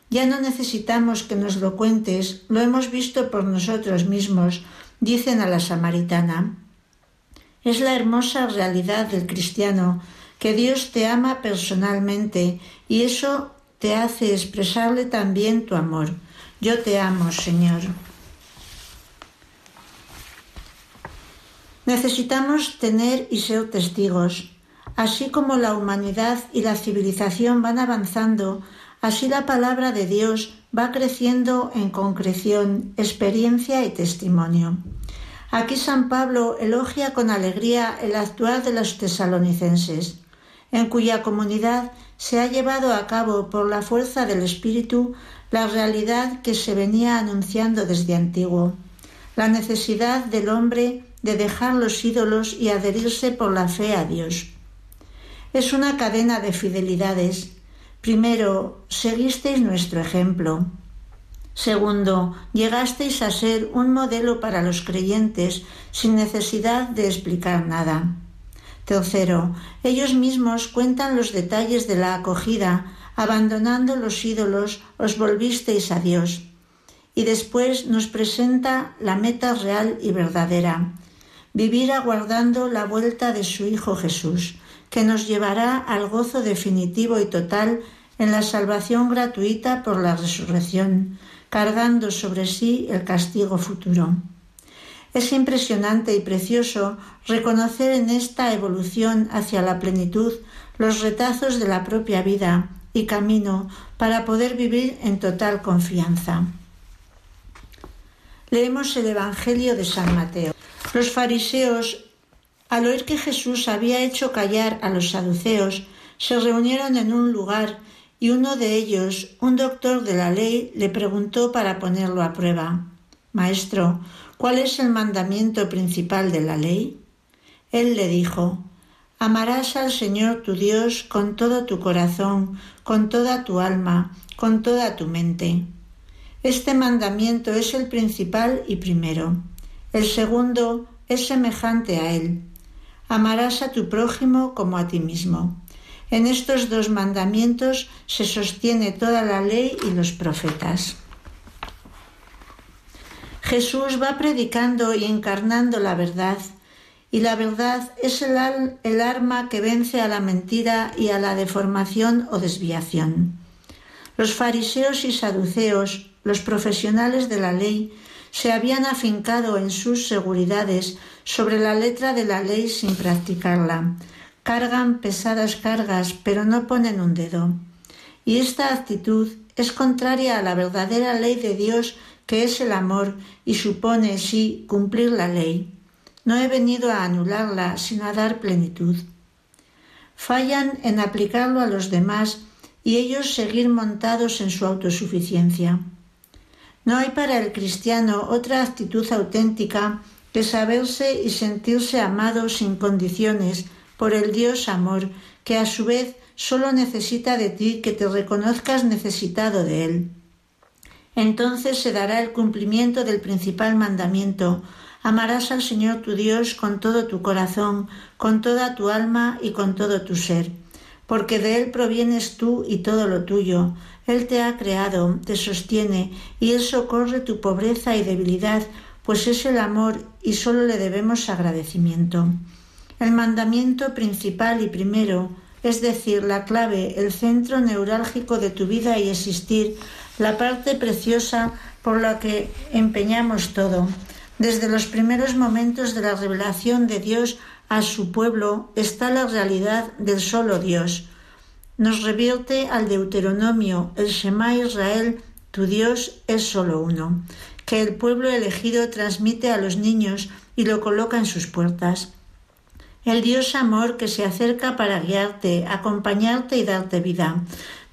Ya no necesitamos que nos lo cuentes, lo hemos visto por nosotros mismos, dicen a la samaritana. Es la hermosa realidad del cristiano, que Dios te ama personalmente, y eso te hace expresarle también tu amor. Yo te amo, Señor. Necesitamos tener y ser testigos. Así como la humanidad y la civilización van avanzando, así la palabra de Dios va creciendo en concreción, experiencia y testimonio. Aquí San Pablo elogia con alegría el actuar de los tesalonicenses, en cuya comunidad se ha llevado a cabo por la fuerza del Espíritu la realidad que se venía anunciando desde antiguo, la necesidad del hombre de dejar los ídolos y adherirse por la fe a Dios. Es una cadena de fidelidades. Primero, seguisteis nuestro ejemplo. Segundo, llegasteis a ser un modelo para los creyentes sin necesidad de explicar nada. Tercero, ellos mismos cuentan los detalles de la acogida, abandonando los ídolos, os volvisteis a Dios. Y después nos presenta la meta real y verdadera, vivir aguardando la vuelta de su Hijo Jesús, que nos llevará al gozo definitivo y total en la salvación gratuita por la resurrección, cargando sobre sí el castigo futuro. Es impresionante y precioso reconocer en esta evolución hacia la plenitud los retazos de la propia vida y camino para poder vivir en total confianza. Leemos el Evangelio de San Mateo. Los fariseos, al oír que Jesús había hecho callar a los saduceos, se reunieron en un lugar y uno de ellos, un doctor de la ley, le preguntó para ponerlo a prueba: «Maestro, ¿cuál es el mandamiento principal de la ley?». Él le dijo: «Amarás al Señor tu Dios con todo tu corazón, con toda tu alma, con toda tu mente». Este mandamiento es el principal y primero. El segundo es semejante a él. Amarás a tu prójimo como a ti mismo. En estos dos mandamientos se sostiene toda la ley y los profetas. Jesús va predicando y encarnando la verdad, y la verdad es el, al, el arma que vence a la mentira y a la deformación o desviación. Los fariseos y saduceos, los profesionales de la ley, se habían afincado en sus seguridades sobre la letra de la ley sin practicarla. Cargan pesadas cargas, pero no ponen un dedo. Y esta actitud es contraria a la verdadera ley de Dios, que es el amor, y supone, sí, cumplir la ley. No he venido a anularla, sino a dar plenitud. Fallan en aplicarlo a los demás y ellos seguir montados en su autosuficiencia. No hay para el cristiano otra actitud auténtica que saberse y sentirse amado sin condiciones por el Dios amor, que a su vez solo necesita de ti que te reconozcas necesitado de él. Entonces se dará el cumplimiento del principal mandamiento: amarás al Señor tu Dios con todo tu corazón, con toda tu alma y con todo tu ser, porque de él provienes tú y todo lo tuyo. Él te ha creado, te sostiene, y él socorre tu pobreza y debilidad, pues es el amor y solo le debemos agradecimiento. El mandamiento principal y primero, es decir, la clave, el centro neurálgico de tu vida y existir, la parte preciosa por la que empeñamos todo, desde los primeros momentos de la revelación de Dios a su pueblo, está la realidad del solo Dios. Nos revierte al Deuteronomio, el Shema Israel, tu Dios es solo uno, que el pueblo elegido transmite a los niños y lo coloca en sus puertas. El Dios amor que se acerca para guiarte, acompañarte y darte vida.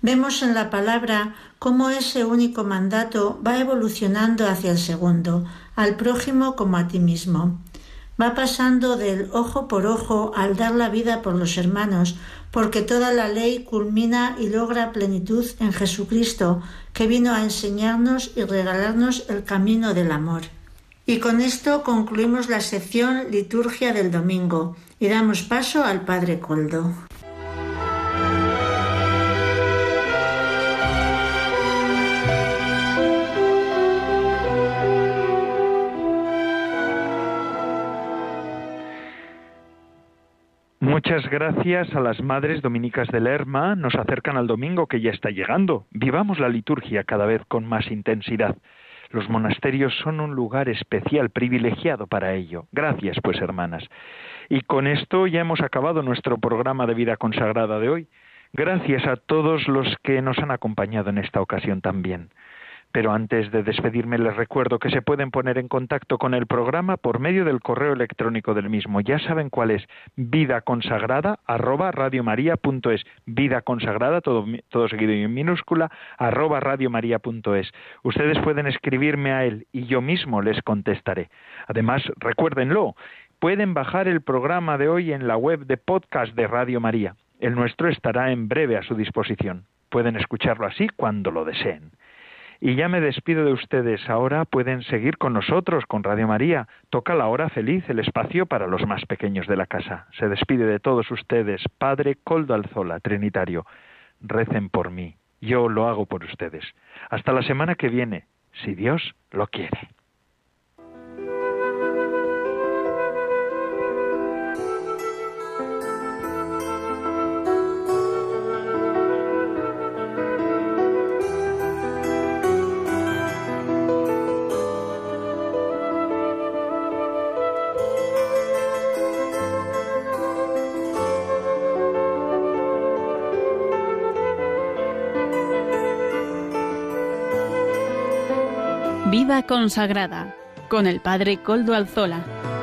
Vemos en la palabra cómo ese único mandato va evolucionando hacia el segundo, al prójimo como a ti mismo. Va pasando del ojo por ojo al dar la vida por los hermanos, porque toda la ley culmina y logra plenitud en Jesucristo, que vino a enseñarnos y regalarnos el camino del amor. Y con esto concluimos la sección Liturgia del Domingo y damos paso al Padre Koldo. Muchas gracias a las Madres Dominicas de Lerma, nos acercan al domingo que ya está llegando. Vivamos la liturgia cada vez con más intensidad. Los monasterios son un lugar especial, privilegiado para ello. Gracias, pues, hermanas. Y con esto ya hemos acabado nuestro programa de vida consagrada de hoy. Gracias a todos los que nos han acompañado en esta ocasión también. Pero antes de despedirme les recuerdo que se pueden poner en contacto con el programa por medio del correo electrónico del mismo. Ya saben cuál es: vidaconsagrada arroba radiomaria punto es, vidaconsagrada, todo, todo seguido y en minúscula, arroba radiomaria punto es. Ustedes pueden escribirme a él y yo mismo les contestaré. Además, recuérdenlo, pueden bajar el programa de hoy en la web de podcast de Radio María. El nuestro estará en breve a su disposición. Pueden escucharlo así cuando lo deseen. Y ya me despido de ustedes. Ahora pueden seguir con nosotros, con Radio María. Toca la hora feliz, el espacio para los más pequeños de la casa. Se despide de todos ustedes Padre Koldo Alzola, trinitario. Recen por mí. Yo lo hago por ustedes. Hasta la semana que viene, si Dios lo quiere. Vida Consagrada, con el Padre Koldo Alzola.